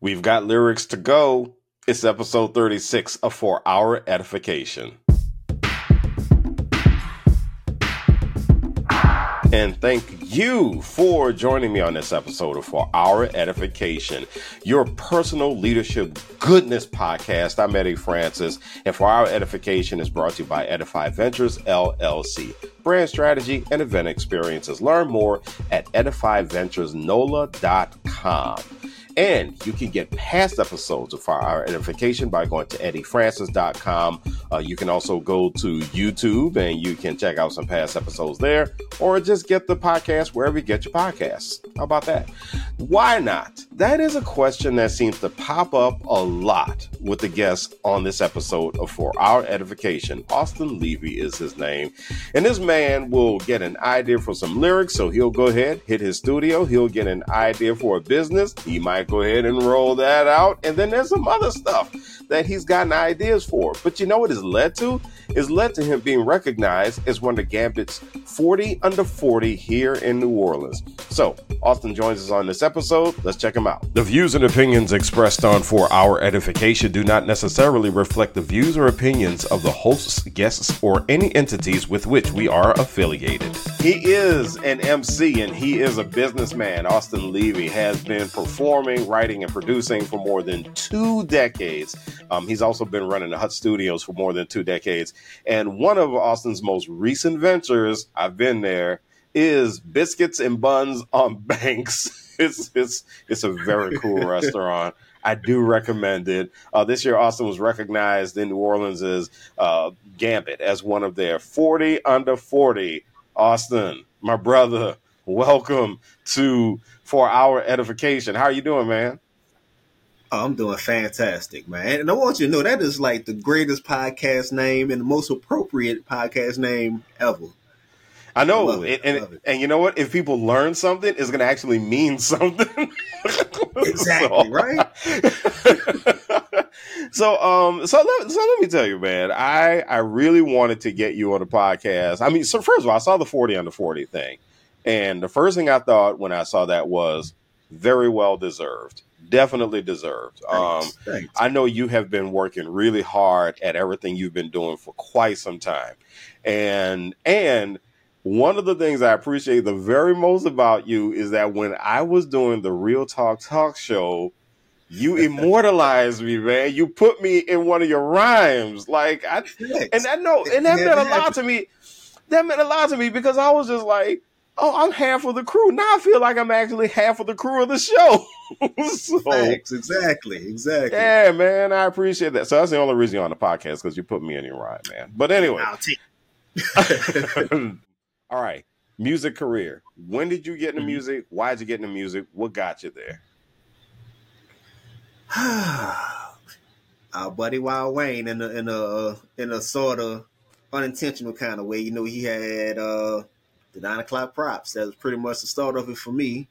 We've got lyrics to go. It's episode 36 of For Our Edification. And thank you for joining me on this episode of For Our Edification, your personal leadership goodness podcast. I'm Eddie Francis, and For Our Edification is brought to you by Edify Ventures, LLC. Brand strategy and event experiences. Learn more at edifyventuresnola.com. And you can get past episodes of For Our Edification by going to eddiefrancis.com. You can also go to YouTube and you can check out some past episodes there, or just get the podcast wherever you get your podcasts. How about that? Why not? That is a question that seems to pop up a lot with the guests on this episode of For Our Edification. Austin Levy is his name. And this man will get an idea for some lyrics. So he'll go ahead, hit his studio. He'll get an idea for a business. He might go ahead and roll that out. And then there's some other stuff that he's gotten ideas for. But you know what it's led to? It's led to him being recognized as one of Gambit's 40 under 40 here in New Orleans. So Austin joins us on this episode. Let's check him out. The views and opinions expressed on For Our Edification do not necessarily reflect the views or opinions of the hosts, guests, or any entities with which we are affiliated. He is an MC and he is a businessman. Austin Levy has been performing, writing, and producing for more than 2 decades. He's also been running the Hut Studios for more than 2 decades. And one of Austin's most recent ventures, I've been there, is Biscuits and Buns on Banks. It's a very cool restaurant. I do recommend it. This year, Austin was recognized in New Orleans as Gambit as one of their 40 under 40. Austin, my brother, welcome to For Our Edification. How are you doing, man? Oh, I'm doing fantastic, man. And I want you to know that is like the greatest podcast name and the most appropriate podcast name ever. I know. And you know what? If people learn something, it's going to actually mean something. Exactly, right? So let me tell you, man, I really wanted to get you on the podcast. I mean, so first of all, I saw the 40 under 40 thing. And the first thing I thought when I saw that was very well deserved. Definitely deserved. Thanks. I know you have been working really hard at everything you've been doing for quite some time. And one of the things I appreciate the very most about you is that when I was doing the Real Talk show, you immortalized me, man. You put me in one of your rhymes. That meant a lot to me because I was just like, oh, I'm half of the crew. Now I feel like I'm actually half of the crew of the show. So, thanks. Exactly. Yeah, man, I appreciate that. So that's the only reason you're on the podcast, because you put me in your rhyme, man. But anyway. I'll take it. All right. Music career. When did you get into music? Why did you get into music? What got you there? Our buddy Wild Wayne in a sort of unintentional kind of way. You know, he had the 9 o'clock props. That was pretty much the start of it for me.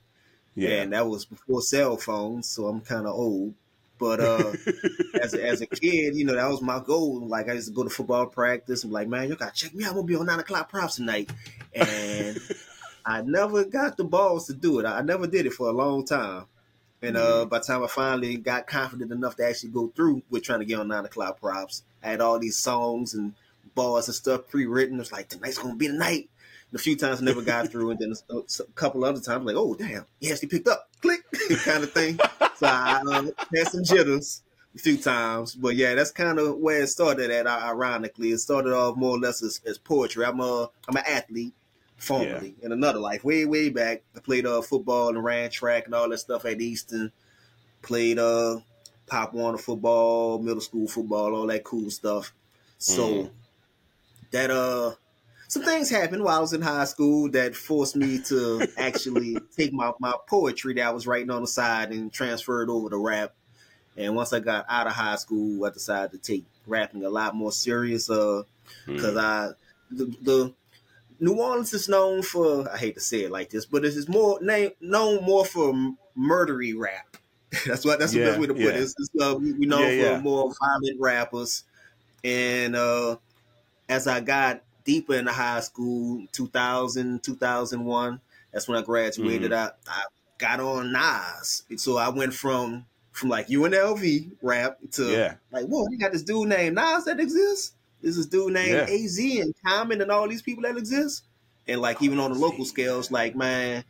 Yeah. And that was before cell phones, so I'm kind of old. But as a kid, you know, that was my goal. Like, I used to go to football practice and be like, man, you got to check me out. I'm going to be on 9 o'clock props tonight. And I never got the balls to do it. I never did it for a long time. And by the time I finally got confident enough to actually go through with trying to get on 9 o'clock props, I had all these songs and bars and stuff pre-written. It was like, tonight's going to be the night. A few times I never got through, and then a couple other times, like, oh, damn, he actually picked up, click, kind of thing. So I had some jitters a few times. But, yeah, that's kind of where it started at, ironically. It started off more or less as poetry. I'm an athlete, formerly, in another life. Way, way back, I played football and ran track and all that stuff at Easton. Played Pop Warner football, middle school football, all that cool stuff. So that some things happened while I was in high school that forced me to actually take my poetry that I was writing on the side and transfer it over to rap. And once I got out of high school, I decided to take rapping a lot more serious because the New Orleans is known for, I hate to say it like this, but it's more known more for murdery rap. That's the best way to put it. We know for more violent rappers. And as I got deeper into high school, 2000, 2001, that's when I graduated. I got on Nas. So I went from from like UNLV rap to like, whoa, you got this dude named Nas that exists. This is dude named AZ and Common and all these people that exist. And like, even on the local scales, like, man,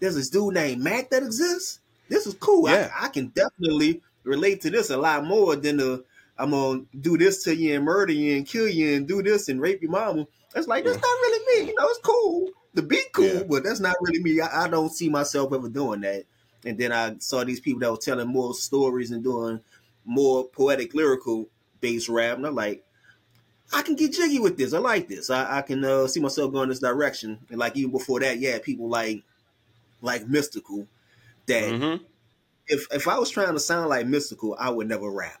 there's this dude named Mac that exists. This is cool. Yeah. I can definitely relate to this a lot more than the, I'm going to do this to you and murder you and kill you and do this and rape your mama. It's like, that's not really me. You know, it's cool to be cool, but that's not really me. I don't see myself ever doing that. And then I saw these people that were telling more stories and doing more poetic, lyrical-based rap. And I'm like, I can get jiggy with this. I like this. I can see myself going this direction. And like even before that, people like Mystical. That if I was trying to sound like Mystical, I would never rap.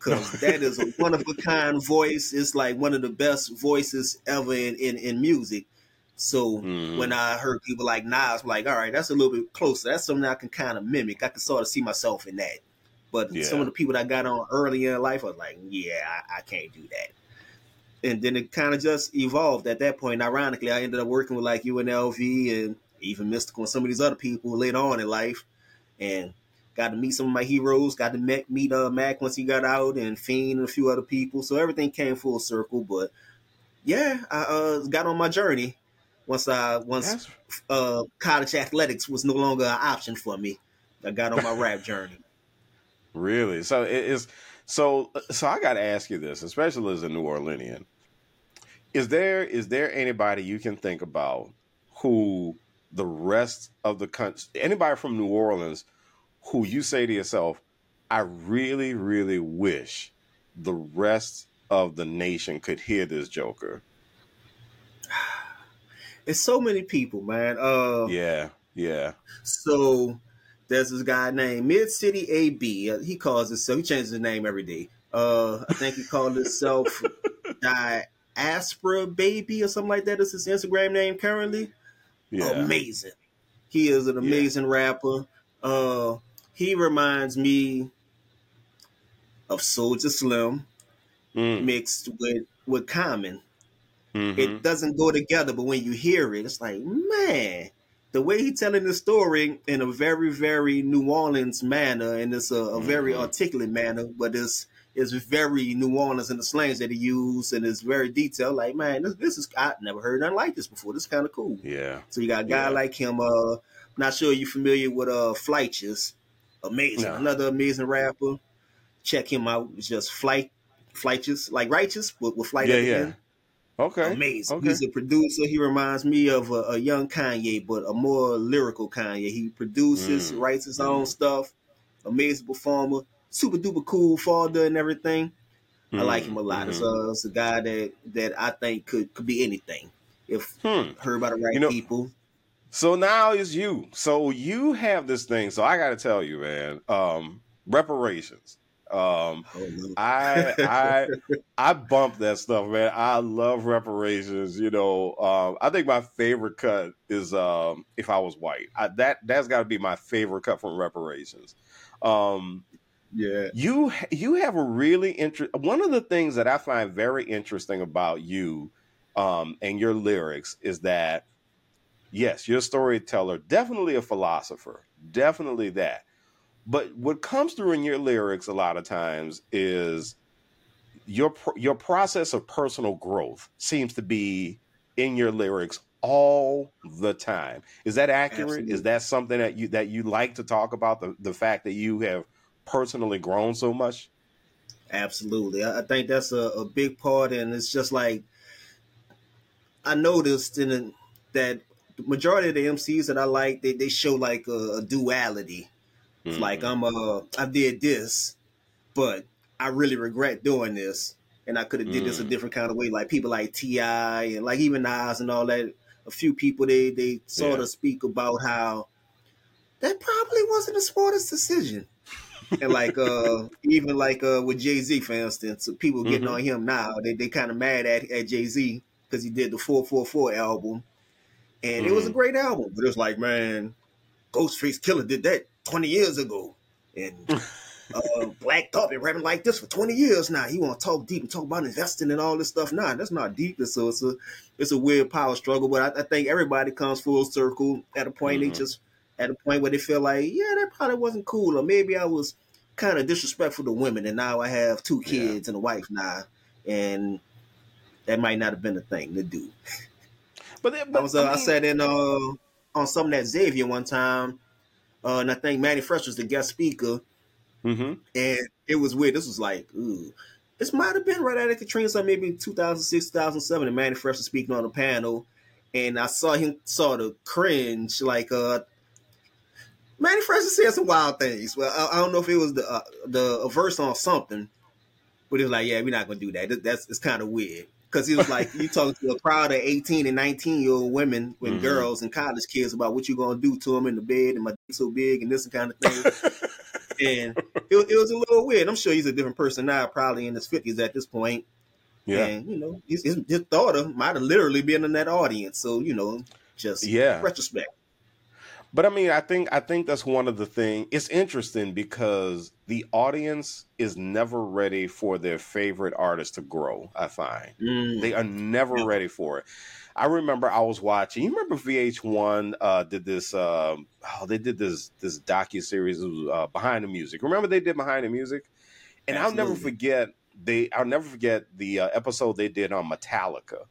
Because that is a one-of-a-kind voice. It's like one of the best voices ever in music. So when I heard people like Nas, I'm like, all right, that's a little bit closer. That's something I can kind of mimic. I can sort of see myself in that. But some of the people that I got on earlier in life, I was like, I can't do that. And then it kind of just evolved at that point. Ironically, I ended up working with like UNLV and even Mystical and some of these other people later on in life. And got to meet some of my heroes, got to meet Mac once he got out, and Fiend and a few other people. So everything came full circle. But I got on my journey once college athletics was no longer an option for me. I got on my rap journey. Really? So so I got to ask you this, especially as a New Orleanian. Is there anybody you can think about who the rest of the country, anybody from New Orleans, who you say to yourself, I really, really wish the rest of the nation could hear this joker? It's so many people, man. So there's this guy named Mid-City AB. He calls himself, he changes his name every day. I think he called himself Diaspora Baby or something like that. That's his Instagram name currently. Yeah. Amazing. He is an amazing rapper. He reminds me of Soulja Slim mixed with Common. Mm-hmm. It doesn't go together, but when you hear it, it's like, man, the way he's telling the story in a very, very New Orleans manner, and it's a very articulate manner, but it's very New Orleans in the slangs that he used, and it's very detailed. Like, man, this is, I've never heard nothing like this before. This is kind of cool. Yeah. So you got a guy like him. Not sure you're familiar with Flightches. Amazing. No. Another amazing rapper. Check him out. It's just Flightches, like Righteous, but with Flight at the end. Okay. Amazing. Okay. He's a producer. He reminds me of a young Kanye, but a more lyrical Kanye. He produces, writes his own stuff. Amazing performer. Super duper cool father and everything. I like him a lot. It's a guy that I think could be anything if heard by the right people. So now it's you. So you have this thing. So I got to tell you, man, reparations. I bump that stuff, man. I love reparations. You know, I think my favorite cut is If I Was White. That's got to be my favorite cut from reparations. You have a really one of the things that I find very interesting about you and your lyrics is that, yes, you're a storyteller, definitely a philosopher, definitely that. But what comes through in your lyrics a lot of times is your process of personal growth seems to be in your lyrics all the time. Is that accurate? Absolutely. Is that something that you like to talk about, the fact that you have personally grown so much? Absolutely. I think that's a big part. And it's just like I noticed that the majority of the MCs that I like, they show like a duality. It's like I did this, but I really regret doing this, and I could have did this a different kind of way. Like people like T.I. and like even Nas and all that. A few people they sort of speak about how that probably wasn't the smartest decision, and like even like with Jay Z, for instance, people getting on him now. They kind of mad at Jay Z because he did the 444 album. And it was a great album, but it was like, man, Ghostface Killer did that 20 years ago. And Black Thought been rapping like this for 20 years now. He want to talk deep and talk about investing and all this stuff. Nah, that's not deep. So it's a weird power struggle. But I think everybody comes full circle at a point. They just at a point where they feel like, yeah, that probably wasn't cool. Or maybe I was kind of disrespectful to women, and now I have two kids and a wife now, and that might not have been a thing to do. I sat in on something at Xavier one time, and I think Manny Fresh was the guest speaker, and it was weird. This was like, ooh. This might have been right out of Katrina, so maybe 2006, 2007, and Manny Fresh was speaking on the panel, and I saw him sort of cringe, like, Manny Fresh said some wild things. Well, I don't know if it was the verse on something, but it was like, yeah, we're not going to do that. It's kind of weird. Because he was like, you talking to a crowd of 18 and 19-year-old women and girls and college kids about what you're going to do to them in the bed, and my dick's so big and this kind of thing. And it was a little weird. I'm sure he's a different person now, probably in his 50s at this point. Yeah. And, you know, his daughter might have literally been in that audience. So, you know, just retrospect. But, I mean, I think that's one of the things. It's interesting because the audience is never ready for their favorite artist to grow, I find. They are never ready for it. I remember I was watching. You remember VH1 did this? They did this docuseries Behind the Music. Remember they did Behind the Music? And absolutely. I'll never forget the episode they did on Metallica.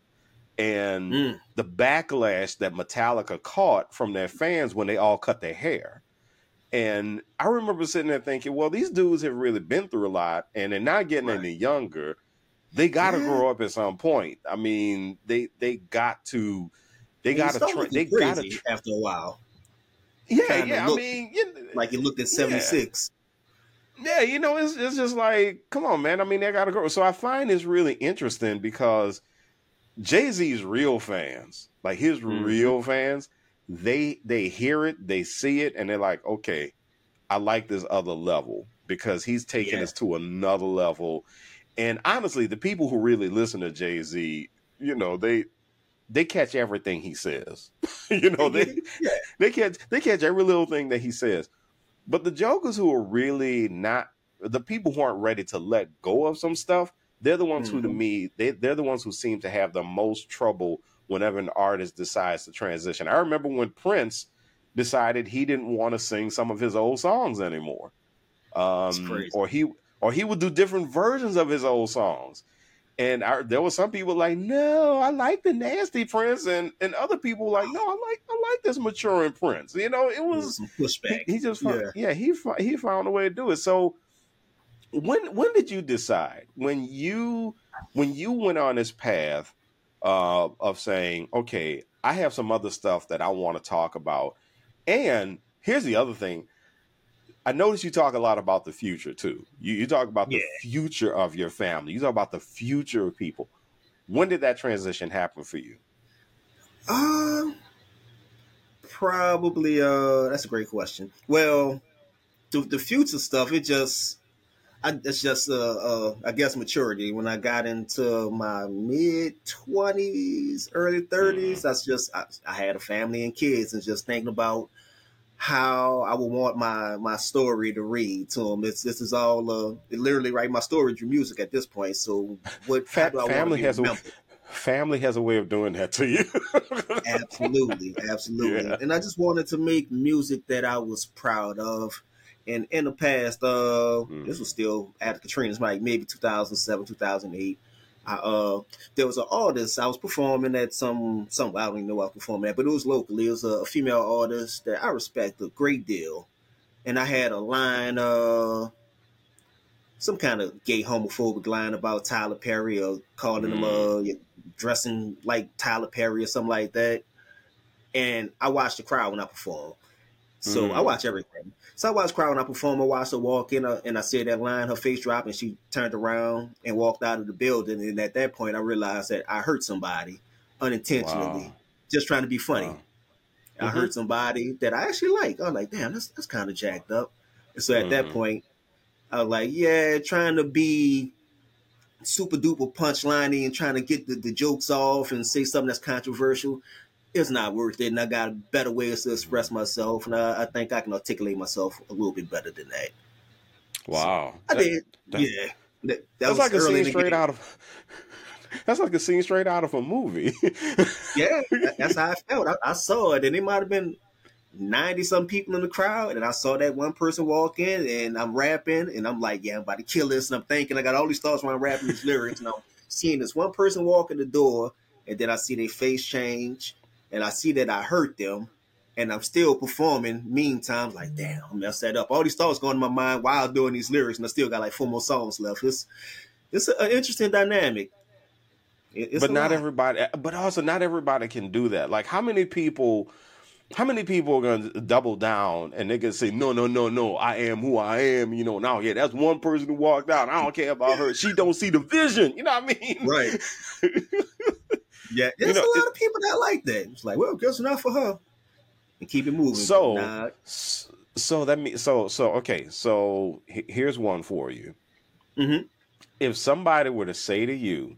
And the backlash that Metallica caught from their fans when they all cut their hair. And I remember sitting there thinking, well, these dudes have really been through a lot and they're not getting any younger. They got to grow up at some point. I mean, they got to after a while. Like it looked at 76. Yeah, you know, it's just like, come on, man. I mean, they got to grow. So I find this really interesting because Jay-Z's real fans, like his real fans, they hear it, they see it, and they're like, okay, I like this other level because he's taking us to another level. And honestly, the people who really listen to Jay-Z, you know, they catch everything he says. You know, they catch every little thing that he says. But the jokers who are really not, the people who aren't ready to let go of some stuff, they're the ones who, to me, they're the ones who seem to have the most trouble whenever an artist decides to transition. I remember when Prince decided he didn't want to sing some of his old songs anymore, or he would do different versions of his old songs. And there were some people like, no, I like the nasty Prince, and other people like, no, I like this maturing Prince. You know, it was some pushback. He just he found a way to do it. So. When did you decide when you went on this path of saying, okay, I have some other stuff that I want to talk about? And here's the other thing. I noticed you talk a lot about the future, too. You talk about the future of your family. You talk about the future of people. When did that transition happen for you? Probably. That's a great question. Well, the future stuff, it just. It's just, I guess, maturity. When I got into my mid-20s, early 30s, I had a family and kids, and just thinking about how I would want my story to read to them. This is all, literally write my story through music at this point. So what family has a way of doing that to you. Absolutely. Yeah. And I just wanted to make music that I was proud of. And in the past, this was still after Katrina's, like maybe 2007, 2008. There was an artist I was performing at some I don't even know I was performing at, but it was locally. It was a female artist that I respect a great deal, and I had a line, some kind of gay homophobic line about Tyler Perry, or calling him dressing like Tyler Perry or something like that. And I watched the crowd when I performed, so I watch everything. So I watched the crowd when I performed. I watched her walk in, and I said that line. Her face dropped, and she turned around and walked out of the building. And at that point, I realized that I hurt somebody unintentionally, just trying to be funny. Wow. I hurt somebody that I actually like. I was like, damn, that's kind of jacked up. And so at that point, I was like, yeah, trying to be super duper punchline-y and trying to get the jokes off and say something that's controversial. It's not worth it, and I got better ways to express myself, and I think I can articulate myself a little bit better than that. Wow. So I did. That's like a scene straight out of a movie. Yeah, that's how I felt. I saw it, and it might have been 90-something people in the crowd, and I saw that one person walk in, and I'm rapping, and I'm like, yeah, I'm about to kill this, and I'm thinking, I got all these thoughts when I'm rapping these lyrics, and I'm seeing this one person walk in the door, and then I see their face change, and I see that I hurt them, and I'm still performing. Meantime, like, damn, I messed that up. All these thoughts going in my mind while doing these lyrics, and I still got like 4 more songs left. It's an interesting dynamic. But not everybody, but also not everybody can do that. Like, how many people are going to double down and they can say, no, I am who I am, you know, now, yeah, that's one person who walked out. I don't care about her. She don't see the vision. You know what I mean? Right. Yeah. There's a lot of people that like that. It's like, well, guess not for her. And keep it moving. So here's one for you. Mm-hmm. If somebody were to say to you,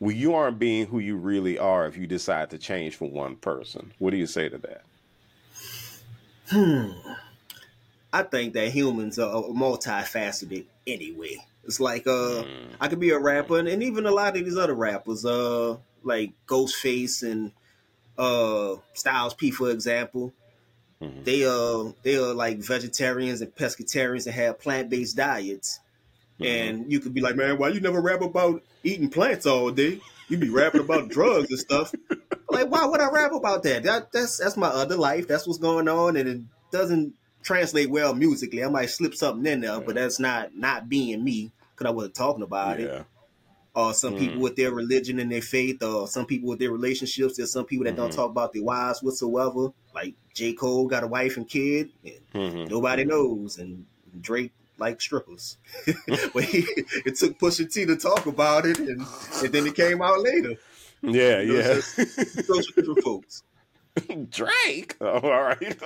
well, you aren't being who you really are if you decide to change for one person, what do you say to that? I think that humans are multifaceted anyway. It's like I could be a rapper, and even a lot of these other rappers, like Ghostface and Styles P, for example, mm-hmm. they are like vegetarians and pescatarians and have plant-based diets. And you could be like, man, why you never rap about eating plants all day? You be rapping about drugs and stuff. Like, why would I rap about that? That's my other life. That's what's going on, and it doesn't translate well musically. I might slip something in there, but that's not being me because I wasn't talking about it. Or some people with their religion and their faith, or some people with their relationships. There's some people that don't talk about their wives whatsoever. Like J. Cole got a wife and kid, and nobody knows, and Drake like strippers. But it took Pusha T to talk about it, and then it came out later. Yeah, you know, yeah. Those different folks. Drake? Oh, all right.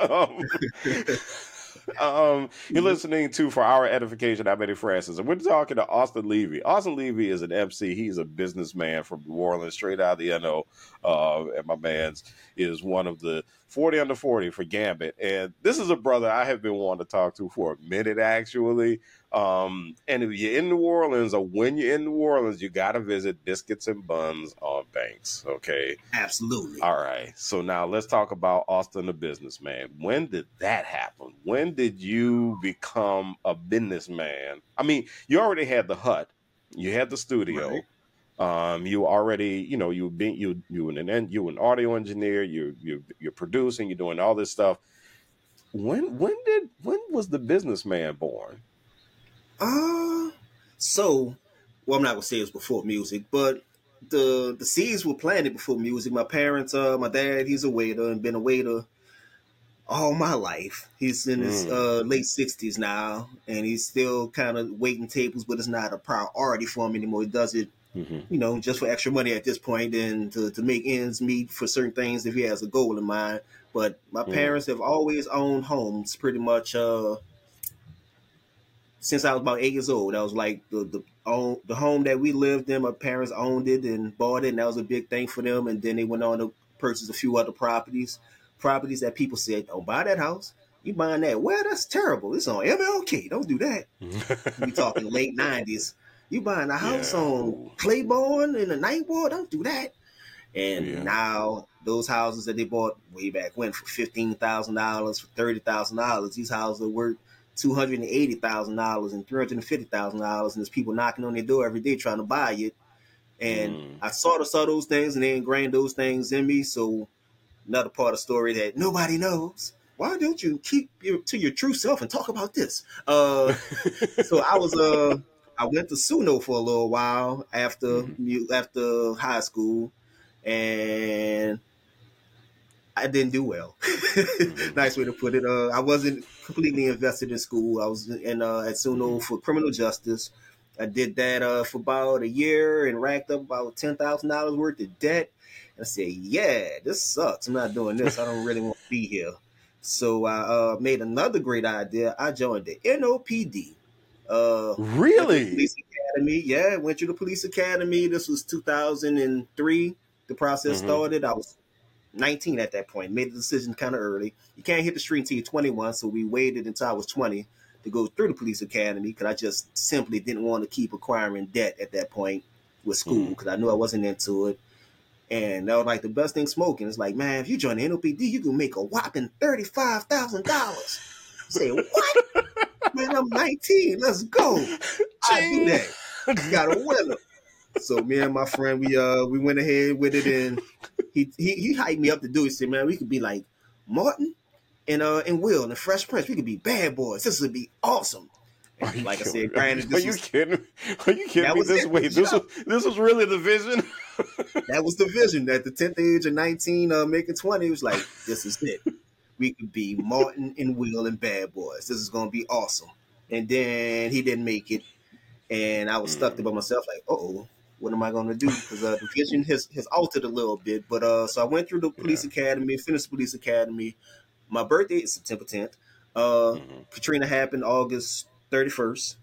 You're listening to For Our Edification. I'm Eddie Francis, and we're talking to Austin Levy. Austin Levy is an MC. He's a businessman from New Orleans, straight out of the NO. And my man's is one of the 40 under 40 for Gambit. And this is a brother I have been wanting to talk to for a minute, actually. And if you're in New Orleans, or when you're in New Orleans, you got to visit Biscuits and Buns on Banks. Okay. Absolutely. All right. So now let's talk about Austin, the businessman. When did that happen? When did you become a businessman? I mean, you already had the hut, you had the studio. Right. You already, you know, you were an audio engineer, you're producing, you're doing all this stuff. When was the businessman born? I'm not gonna say it was before music, but the seeds were planted before music. My parents, my dad, he's a waiter and been a waiter all my life. He's in his late 60s now, and he's still kind of waiting tables, but it's not a priority for him anymore. He does it, you know, just for extra money at this point, and to make ends meet for certain things if he has a goal in mind. But my parents have always owned homes pretty much since I was about 8 years old. That was like the home that we lived in. My parents owned it and bought it, and that was a big thing for them. And then they went on to purchase a few other properties that people said, don't buy that house. You buying that? Well, that's terrible. It's on MLK. Don't do that. We talking late 90s. You buying a house on Claiborne in the Ninth Ward? Don't do that. And now those houses that they bought way back when for $15,000, for $30,000, these houses are worth $280,000 and $350,000. And there's people knocking on their door every day trying to buy it. And I sort of saw those things, and they ingrained those things in me. So another part of the story that nobody knows. Why don't you keep to your true self and talk about this? So I was I went to Suno for a little while after high school, and I didn't do well. Nice way to put it. I wasn't completely invested in school. I was in at Suno for criminal justice. I did that for about a year and racked up about $10,000 worth of debt. I said, yeah, this sucks. I'm not doing this. I don't really want to be here. So I made another great idea. I joined the NOPD. Really? Police Academy. Yeah, went through the police academy. This was 2003. The process started. I was 19 at that point. Made the decision kind of early. You can't hit the street until you're 21, so we waited until I was 20 to go through the police academy because I just simply didn't want to keep acquiring debt at that point with school because I knew I wasn't into it. And that was like the best thing smoking. It's like, man, if you join the NOPD, you can make a whopping $35,000. Say what? Man, I'm 19. Let's go. I do that. You got a winner. So me and my friend, we went ahead with it, and he hyped me up to do it. He said, man, we could be like Martin and Will and the Fresh Prince. We could be Bad Boys. This would be awesome. And like I said, granted, this Are you kidding me? This was really the vision. That was the vision. At the 10th age of 19, making 20, it was like, this is it. We could be Martin and Will and Bad Boys. This is going to be awesome. And then he didn't make it. And I was stuck there by myself like, uh-oh, what am I going to do? Because the vision has altered a little bit. But so I went through the police academy, finished police academy. My birthday is September 10th. Katrina happened August 31st.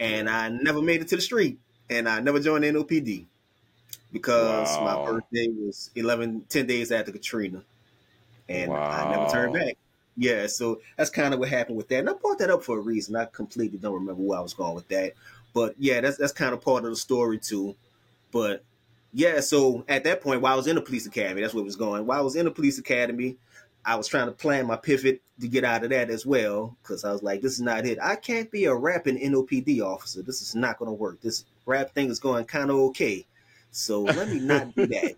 And I never made it to the street. And I never joined NOPD. Because my birthday was 10 days after Katrina. And I never turned back. Yeah, so that's kind of what happened with that. And I brought that up for a reason. I completely don't remember where I was going with that. But yeah, that's kind of part of the story too. But yeah, so at that point, while I was in the police academy, that's where it was going. While I was in the police academy, I was trying to plan my pivot to get out of that as well. Because I was like, this is not it. I can't be a rapping NOPD officer. This is not going to work. This rap thing is going kind of okay. So let me not do that.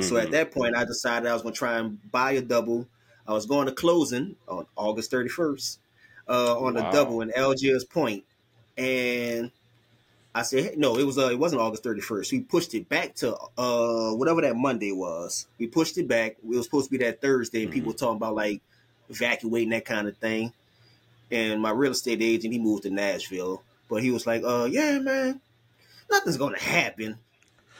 So at that point, I decided I was going to try and buy a double. I was going to closing on August 31st on a double in Algiers Point. And I said, hey, no, it wasn't August 31st. We pushed it back to whatever that Monday was. We pushed it back. It was supposed to be that Thursday. And people were talking about like evacuating, that kind of thing. And my real estate agent, he moved to Nashville. But he was like, yeah, man, nothing's going to happen.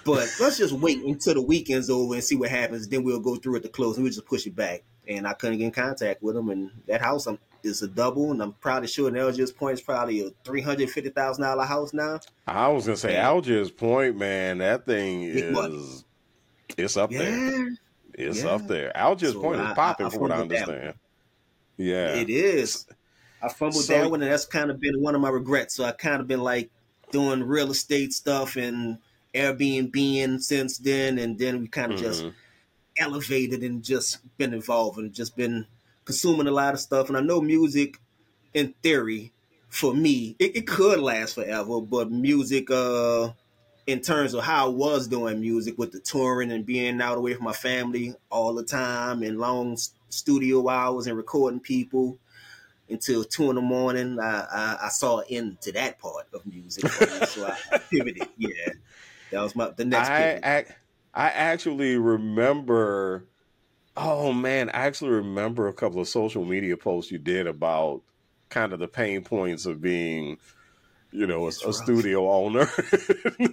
But let's just wait until the weekend's over and see what happens. Then we'll go through at the close and we'll just push it back. And I couldn't get in contact with him. And that house is a double. And I'm probably sure in Algiers Point is probably a $350,000 house now. I was going to say, Algiers Point, man, that thing is it's up there. It's up there. Algiers Point is popping from what I understand. Yeah. It is. I fumbled that one, and that's kind of been one of my regrets. So I kind of been like doing real estate stuff and Airbnb since then, and then we kind of just elevated and just been involved and just been consuming a lot of stuff. And I know music, in theory, for me, it could last forever, but music, in terms of how I was doing music with the touring and being out away from my family all the time and long studio hours and recording people until 2 a.m, I saw an end to that part of music. So I pivoted, yeah. That was the next pivot. I actually remember, a couple of social media posts you did about kind of the pain points of being, a studio owner.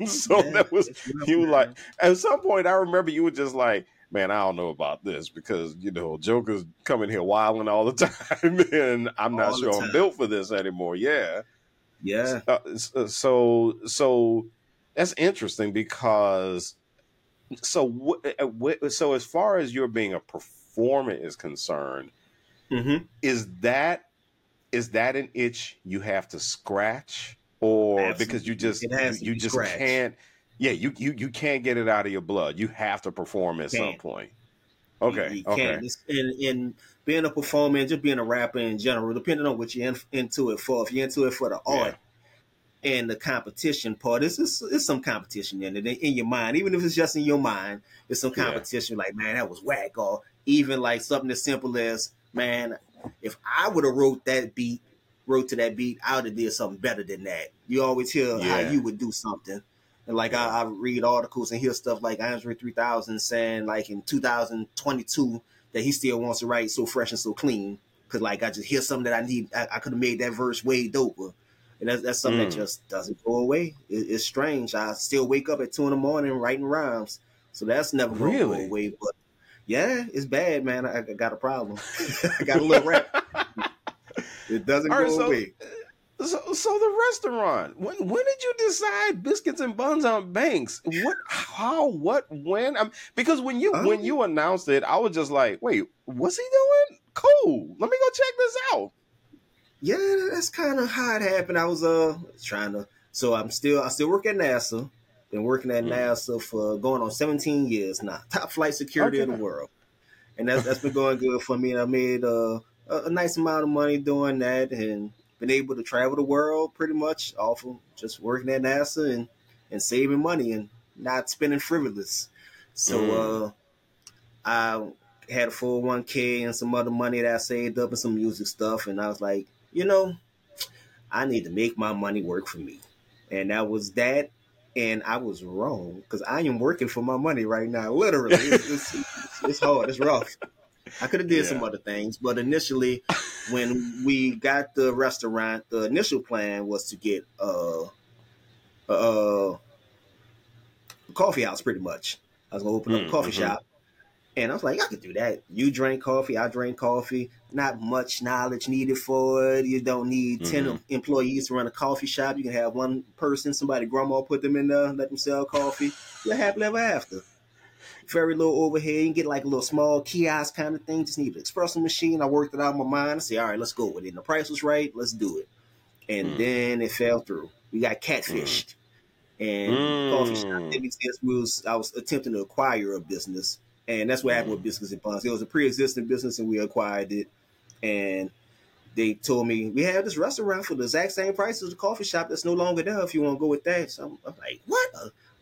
So that was, you were like, at some point, I remember you were just like, man, I don't know about this because, Joker's coming here wilding all the time and I'm not sure I'm built for this anymore. Yeah. Yeah. So that's interesting because, so as far as your being a performer is concerned, is that an itch you have to scratch or absolutely. Because you just can't, you can't get it out of your blood. You have to perform at some point. Okay. You can. And being a performer and just being a rapper in general, depending on what you're into it for, if you're into it for the art, and the competition part, it's some competition in it, in your mind. Even if it's just in your mind, it's some competition. Like, man, that was whack. Or even like something as simple as, man, if I would have wrote to that beat, I would have did something better than that. You always hear how you would do something. And like I read articles and hear stuff like Andre 3000 saying like in 2022 that he still wants to write So Fresh and So Clean. Cause like I just hear something that I need. I could have made that verse way doper. And that's something that just doesn't go away. It's strange. I still wake up at 2 a.m. writing rhymes. So that's never going to go away. But yeah, it's bad, man. I got a problem. I got a little rap. It doesn't go away. So the restaurant, when did you decide Biscuits and Buns on Banks? What, how, what, when? Because when you announced it, I was just like, wait, what's he doing? Cool. Let me go check this out. Yeah, that's kind of how it happened. I was trying to. So I still work at NASA, Been working at NASA for going on 17 years now. Top flight security in the world. And that's been going good for me. And I made a nice amount of money doing that and been able to travel the world pretty much off of just working at NASA and saving money and not spending frivolous. So I had a 401k and some other money that I saved up and some music stuff. And I was like, you know, I need to make my money work for me. And that was that. And I was wrong because I am working for my money right now. Literally, it's hard. It's rough. I could have did some other things, but initially, when we got the restaurant, the initial plan was to get a coffee house. Pretty much, I was gonna open up a coffee shop, and I was like, I could do that. You drink coffee, I drink coffee. Not much knowledge needed for it. You don't need 10 employees to run a coffee shop. You can have one person, somebody, grandma, put them in there, let them sell coffee. You're happy ever after. Very little overhead. You can get like a little small kiosk kind of thing. Just need an espresso machine. I worked it out in my mind. I said, all right, let's go with it. And the price was right. Let's do it. And then it fell through. We got catfished. And coffee shop didn't exist. I was attempting to acquire a business. And that's what happened with Biscuits and Buns. It was a pre-existing business, and we acquired it. And they told me, we have this restaurant for the exact same price as the coffee shop that's no longer there if you want to go with that. So I'm like, what?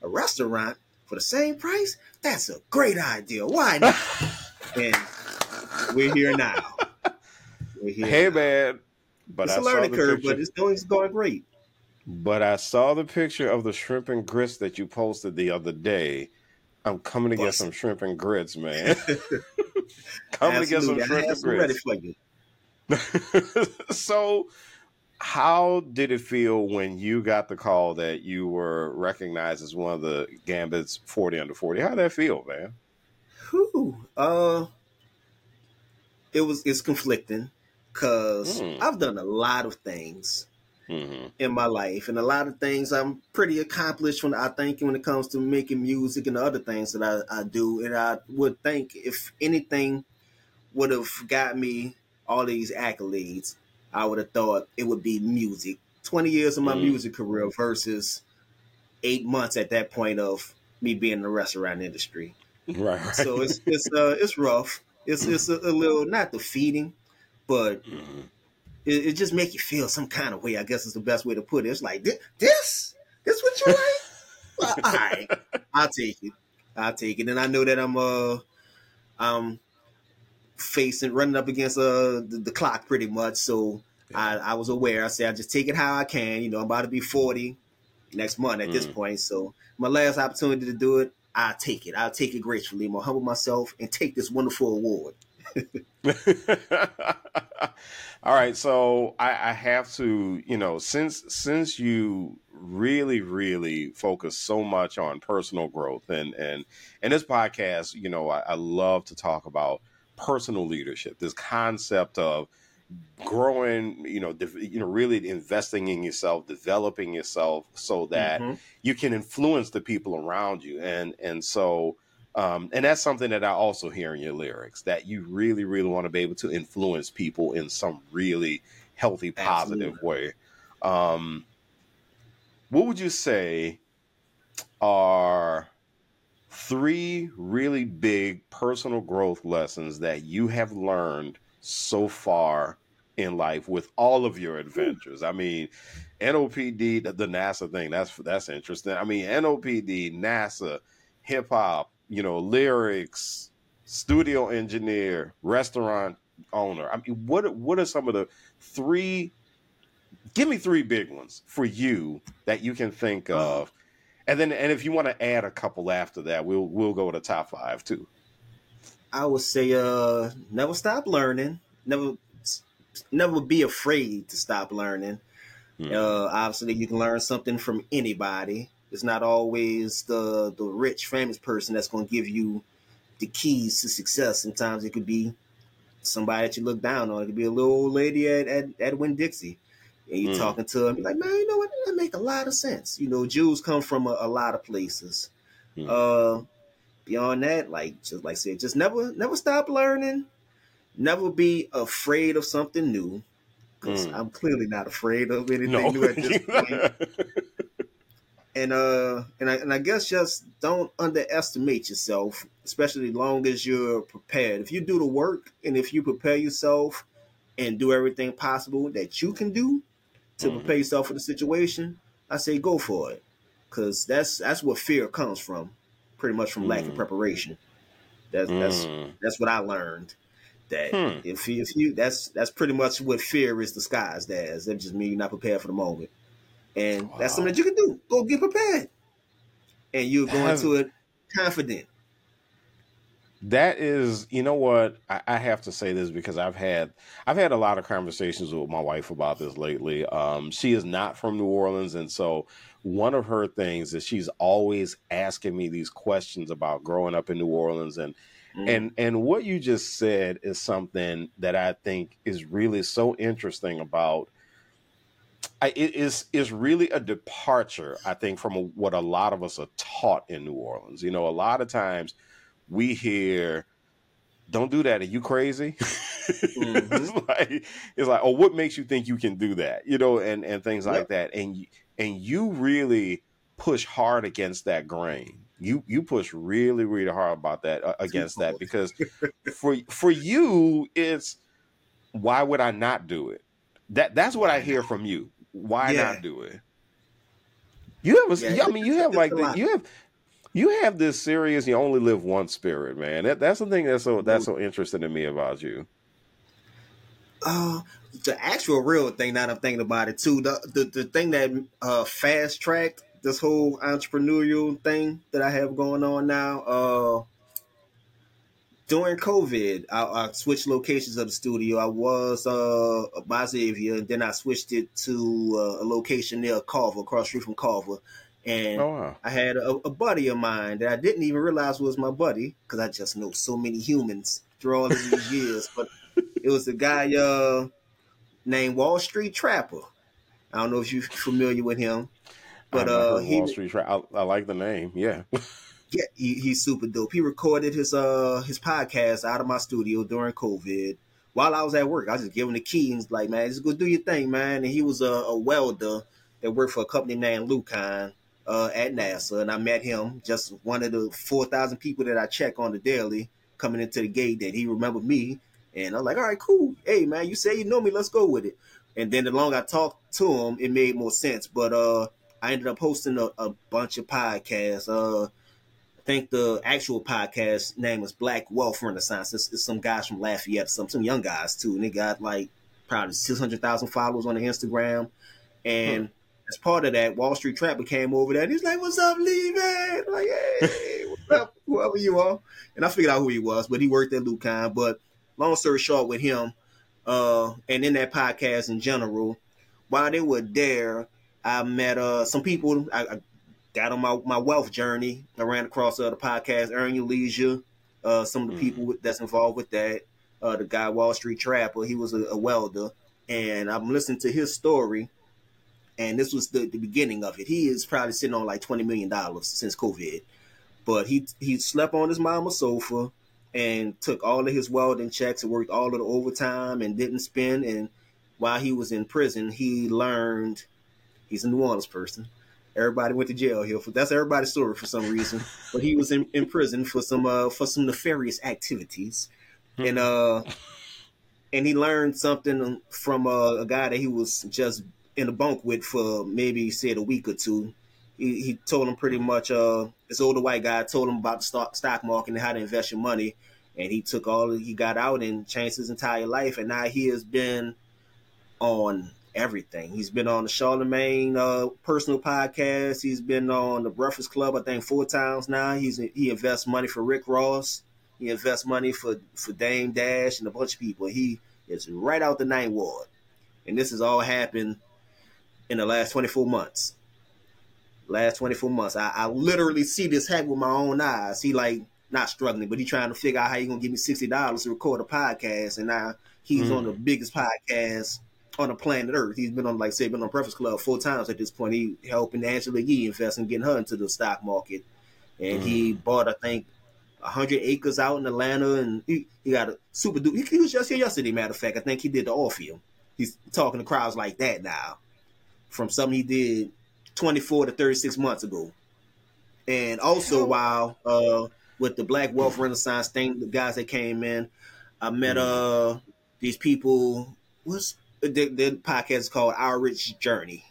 A restaurant for the same price? That's a great idea. Why not? And we're here now. Man. But it's a learning curve, but it's going great. But I saw the picture of the shrimp and grits that you posted the other day. I'm coming to get some shrimp and grits, man. Coming to get some shrimp and grits. So how did it feel when you got the call that you were recognized as one of the Gambit's 40 under 40? How did that feel, man? It's conflicting because I've done a lot of things in my life, and a lot of things I'm pretty accomplished when it comes to making music and the other things that I do. And I would think if anything would have got me all these accolades, I would have thought it would be music. 20 years of my music career versus 8 months at that point of me being in the restaurant industry. Right. So it's rough. It's a little, not defeating, but it just make you feel some kind of way, I guess is the best way to put it. It's like, this what you like? Well, all right, I'll take it. And I know that I'm running up against the clock pretty much. So I was aware. I said, I just take it how I can. You know, I'm about to be 40 next month at this point. So my last opportunity to do it, I'll take it. I'll take it gracefully. I'm going to humble myself and take this wonderful award. All right. So I have to, you know, since you really, really focus so much on personal growth and this podcast, you know, I love to talk about personal leadership, this concept of growing, really investing in yourself, developing yourself so that you can influence the people around you. And so, and that's something that I also hear in your lyrics, that you really, really want to be able to influence people in some really healthy, positive way. What would you say are three really big personal growth lessons that you have learned so far in life with all of your adventures? I mean, NOPD, the NASA thing, that's interesting. I mean, NOPD, NASA, hip hop, lyrics, studio engineer, restaurant owner. I mean, what are some of the three, give me three big ones for you that you can think of. And then, and if you want to add a couple after that, we'll go to top five too. I would say, never stop learning. Never be afraid to stop learning. Obviously, you can learn something from anybody. It's not always the rich, famous person that's going to give you the keys to success. Sometimes it could be somebody that you look down on. It could be a little old lady at Winn-Dixie. And you're talking to them, you're like, man, you know what? That make a lot of sense. You know, Jews come from a lot of places. Beyond that, just never stop learning. Never be afraid of something new, because I'm clearly not afraid of anything new at this point. And I guess just don't underestimate yourself, especially as long as you're prepared. If you do the work and if you prepare yourself and do everything possible that you can do to prepare yourself for the situation, I say go for it, because that's where fear comes from, pretty much from lack of preparation. That's what I learned. That if you that's pretty much what fear is disguised as. That just means you're not prepared for the moment. And that's something that you can do. Go get prepared. And you're going to it confident. That is, you know what? I have to say this because I've had a lot of conversations with my wife about this lately. She is not from New Orleans. And so one of her things is she's always asking me these questions about growing up in New Orleans. And what you just said is something that I think is really so interesting about It is really a departure, I think, from what a lot of us are taught in New Orleans. You know, a lot of times we hear, "Don't do that. Are you crazy?" It's like, "Oh, what makes you think you can do that?" You know, and things like that. And you really push hard against that grain. You push really, really hard about that against that, because for you, it's, why would I not do it? That's what I hear from you. Why not do it? You have this serious, you only live once spirit, man. That's the thing that's so interesting to me about you. The actual real thing, now that I'm thinking about it too, the thing that fast tracked this whole entrepreneurial thing that I have going on now. During COVID, I switched locations of the studio. I was by Xavier, and then I switched it to a location near Carver, across the street from Carver. And I had a buddy of mine that I didn't even realize was my buddy, because I just know so many humans through all of these years. But it was a guy named Wall Street Trapper. I don't know if you're familiar with him. But Wall Street Trapper. I like the name, yeah. Yeah, he's super dope. He recorded his podcast out of my studio during COVID while I was at work. I was just giving the key and was like, "Man, just go do your thing, man." And he was a welder that worked for a company named Lucan at NASA. And I met him, just one of the 4,000 people that I check on the daily coming into the gate, that he remembered me. And I was like, "All right, cool. Hey, man, you say you know me. Let's go with it." And then the longer I talked to him, it made more sense. But I ended up hosting a bunch of podcasts. I think the actual podcast name is Black Wealth Renaissance. It's some guys from Lafayette, some young guys too, and they got like probably 600,000 followers on the Instagram. And as part of that, Wall Street Trapper came over there, and he's like, "What's up, Lee, man?" I'm like, "Hey, what's up, whoever you are." And I figured out who he was, but he worked at Lucan. But long story short, with him and in that podcast in general, while they were there, I met some people. I got on my wealth journey. I ran across the podcast, Earn Your Leisure, some of the people that's involved with that. The guy, Wall Street Trapper, he was a welder. And I'm listening to his story, and this was the beginning of it. He is probably sitting on like $20 million since COVID. But he slept on his mama's sofa and took all of his welding checks and worked all of the overtime and didn't spend. And while he was in prison, he learned, he's a New Orleans person. Everybody went to jail here. That's everybody's story for some reason. But he was in prison for some nefarious activities, and he learned something from a guy that he was just in a bunk with for maybe he said a week or two. He told him pretty much this older white guy told him about the stock market and how to invest your money, and he took all he got out and changed his entire life, and now he has been on everything. He's been on the Charlemagne personal podcast. He's been on the Breakfast Club, I think, 4 times now. He invests money for Rick Ross. He invests money for Dame Dash and a bunch of people. He is right out the 9th ward. And this has all happened in the last 24 months. I literally see this happen with my own eyes. He like not struggling, but he trying to figure out how he gonna give me $60 to record a podcast. And now he's on the biggest podcast on the planet Earth. He's been on, like say, been on Breakfast Club 4 times at this point. He helping Angela Yee invest and getting her into the stock market, and he bought, I think, 100 acres out in Atlanta, and he got a super dude. He was just here yesterday, matter of fact. I think he did the all field. He's talking to crowds like that now, from something he did 24 to 36 months ago. And also while with the Black Wealth Renaissance thing, the guys that came in, I met these people. Their podcast is called Our Rich Journey.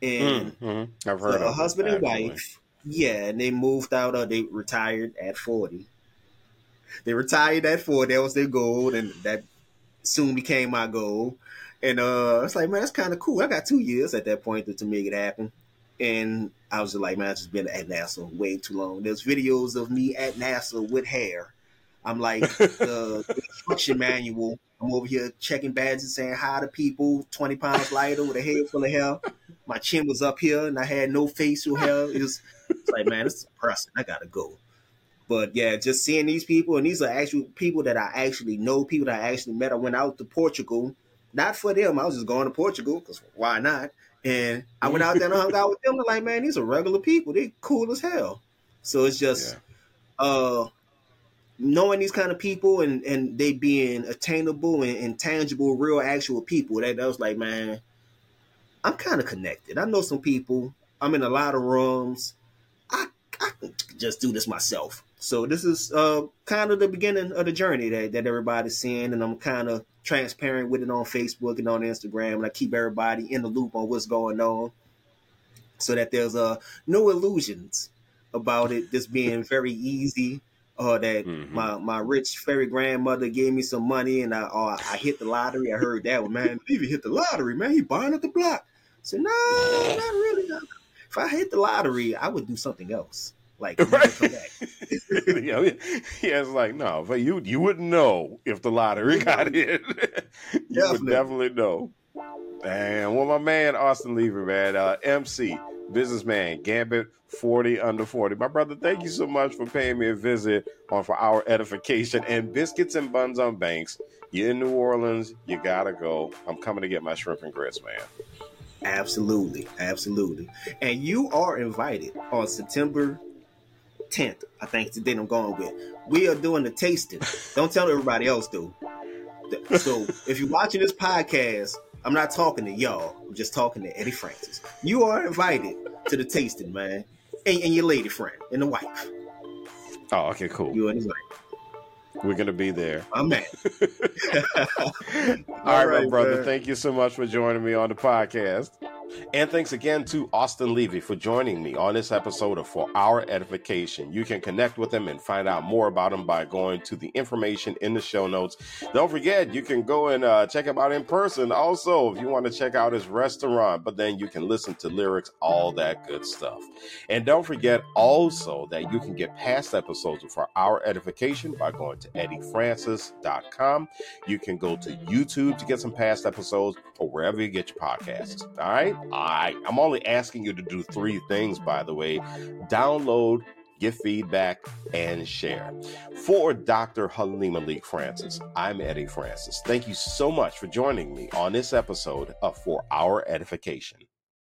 And I've heard of a husband and wife. Yeah, and they moved out. They retired at 40. They retired at 40. That was their goal, and that soon became my goal. And it's like, man, that's kind of cool. I got 2 years at that point to make it happen. And I was just like, man, I've just been at NASA way too long. There's videos of me at NASA with hair. I'm like the instruction manual. I'm over here checking badges, saying hi to people, 20 pounds lighter with a head full of hair. My chin was up here and I had no facial hair. It's like, man, this is depressing. I gotta go. But yeah, just seeing these people, and these are actual people that I actually know, people that I actually met. I went out to Portugal, not for them. I was just going to Portugal because why not? And I went out there and hung out with them. They're like, man, these are regular people. They cool as hell. So it's just knowing these kind of people and they being attainable and tangible, real, actual people. That was like, man, I'm kind of connected. I know some people. I'm in a lot of rooms. I can just do this myself. So this is kind of the beginning of the journey that everybody's seeing, and I'm kind of transparent with it on Facebook and on Instagram, and I keep everybody in the loop on what's going on so that there's no illusions about it, this being very easy, that my rich fairy grandmother gave me some money and I hit the lottery. I heard that one, man, believe you hit the lottery, man, you buying up the block. So no, not really, no. If I hit the lottery, I would do something else. Like, right. Come back. Yeah, it's like, no, but you wouldn't know if the lottery got in. Would definitely know. And well, my man, Austin Levy, man, MC, businessman, Gambit, 40 under 40. My brother, thank you so much for paying me a visit on For Our Edification and Biscuits and Buns on Banks. You're in New Orleans. You got to go. I'm coming to get my shrimp and grits, man. Absolutely, absolutely. And you are invited on September 10th. I think it's the date I'm going with. We are doing the tasting. Don't tell everybody else, dude. So if you're watching this podcast, I'm not talking to y'all. I'm just talking to Eddie Francis. You are invited to the tasting, man. And your lady friend and the wife. Oh, okay, cool. You and his wife. We're going to be there. I'm at it. All right, my brother. Man. Thank you so much for joining me on the podcast. And thanks again to Austin Levy for joining me on this episode of For Our Edification. You can connect with him and find out more about him by going to the information in the show notes. Don't forget, you can go and check him out in person. Also, if you want to check out his restaurant, but then you can listen to lyrics, all that good stuff. And don't forget also that you can get past episodes of For Our Edification by going to eddiefrancis.com. You can go to YouTube to get some past episodes or wherever you get your podcasts. All right? I'm only asking you to do three things, by the way. Download, give feedback, and share. For Dr. Halima Leek Francis, I'm Eddie Francis. Thank you so much for joining me on this episode of For Our Edification.